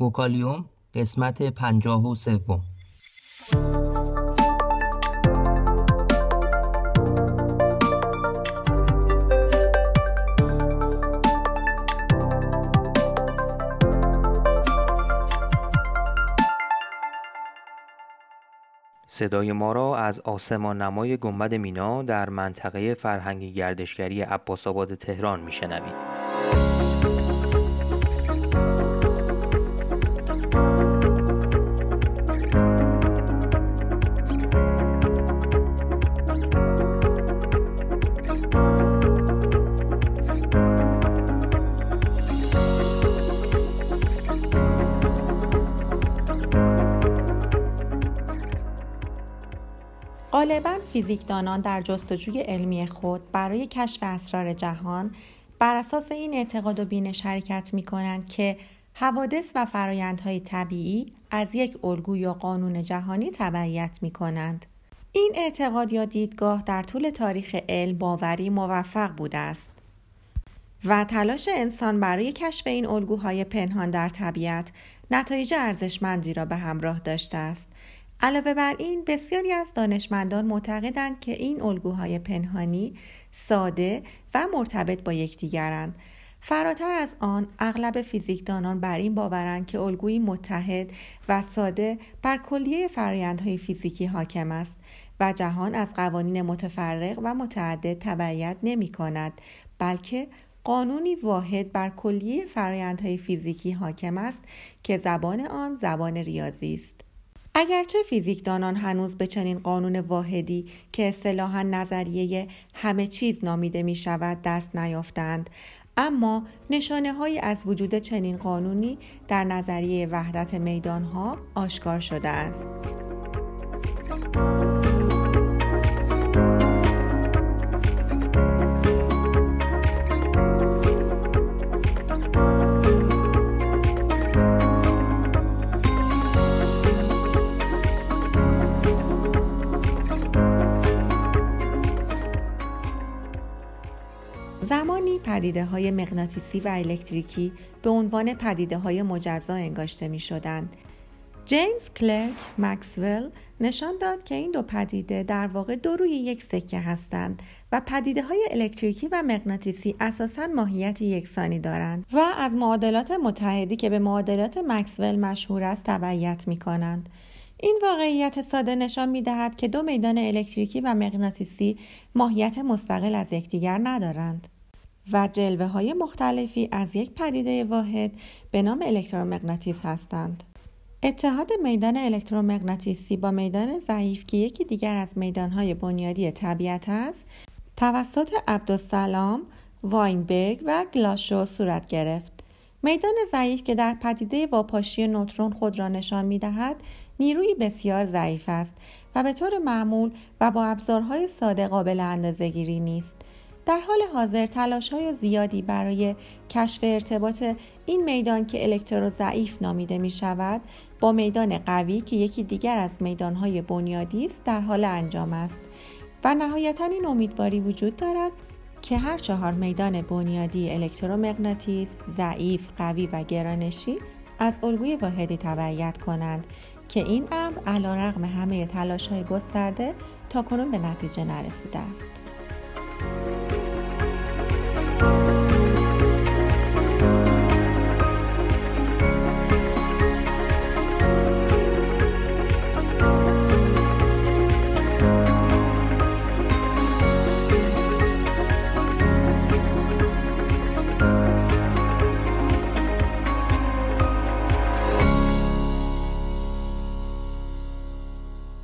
وکالیوم قسمت 53. صدای ما را از آسمان نمای گنبد مینا در منطقه فرهنگی گردشگری عباس‌آباد تهران می‌شنوید. غالباً فیزیکدانان در جستجوی علمی خود برای کشف اسرار جهان بر اساس این اعتقاد و بینش حرکت می‌کنند که حوادث و فرآیندهای طبیعی از یک الگو یا قانون جهانی تبعیت می‌کنند. این اعتقاد یا دیدگاه در طول تاریخ علم باوری موفق بوده است و تلاش انسان برای کشف این الگوهای پنهان در طبیعت نتایج ارزشمندی را به همراه داشته است. علاوه بر این، بسیاری از دانشمندان معتقدند که این الگوهای پنهانی ساده و مرتبط با یکدیگرند. فراتر از آن، اغلب فیزیکدانان بر این باورند که الگویی متحد و ساده بر کلیه فرآیندهای فیزیکی حاکم است و جهان از قوانین متفرق و متعدد تبعیت نمی‌کند، بلکه قانونی واحد بر کلیه فرآیندهای فیزیکی حاکم است که زبان آن زبان ریاضی است. اگرچه فیزیکدانان هنوز به چنین قانون واحدی که اصطلاحاً نظریه همه چیز نامیده می شود دست نیافتند، اما نشانه‌هایی از وجود چنین قانونی در نظریه وحدت میدان‌ها آشکار شده است. زمانی پدیده‌های مغناطیسی و الکتریکی به عنوان پدیده‌های مجزا انگاشته می‌شدند. جیمز کلرک مکسول نشان داد که این دو پدیده در واقع دو روی یک سکه هستند و پدیده‌های الکتریکی و مغناطیسی اساساً ماهیت یکسانی دارند و از معادلات متحدی که به معادلات مکسول مشهور است تبعیت می‌کنند. این واقعیت ساده نشان می‌دهد که دو میدان الکتریکی و مغناطیسی ماهیت مستقل از یکدیگر ندارند و جلوه‌های مختلفی از یک پدیده واحد به نام الکترومغناطیس هستند. اتحاد میدان الکترومغناطیسی با میدان ضعیف که یکی دیگر از میدان‌های بنیادی طبیعت است، توسط عبدالسلام، واینبرگ و گلاشو صورت گرفت. میدان ضعیف که در پدیده واپاشی نوترون خود را نشان می‌دهد، نیروی بسیار ضعیف است و به طور معمول و با ابزارهای ساده قابل اندازه‌گیری نیست. در حال حاضر تلاش‌های زیادی برای کشف ارتباط این میدان که الکترو ضعیف نامیده می‌شود با میدان قوی که یکی دیگر از میدان‌های بنیادی است در حال انجام است و نهایتاً این امیدواری وجود دارد که هر چهار میدان بنیادی الکترومغناطیس، ضعیف، قوی و گرانشی از الگوی واحدی تبعیت کنند که این امر علی‌رغم همه تلاش‌های گسترده تاکنون به نتیجه نرسیده است.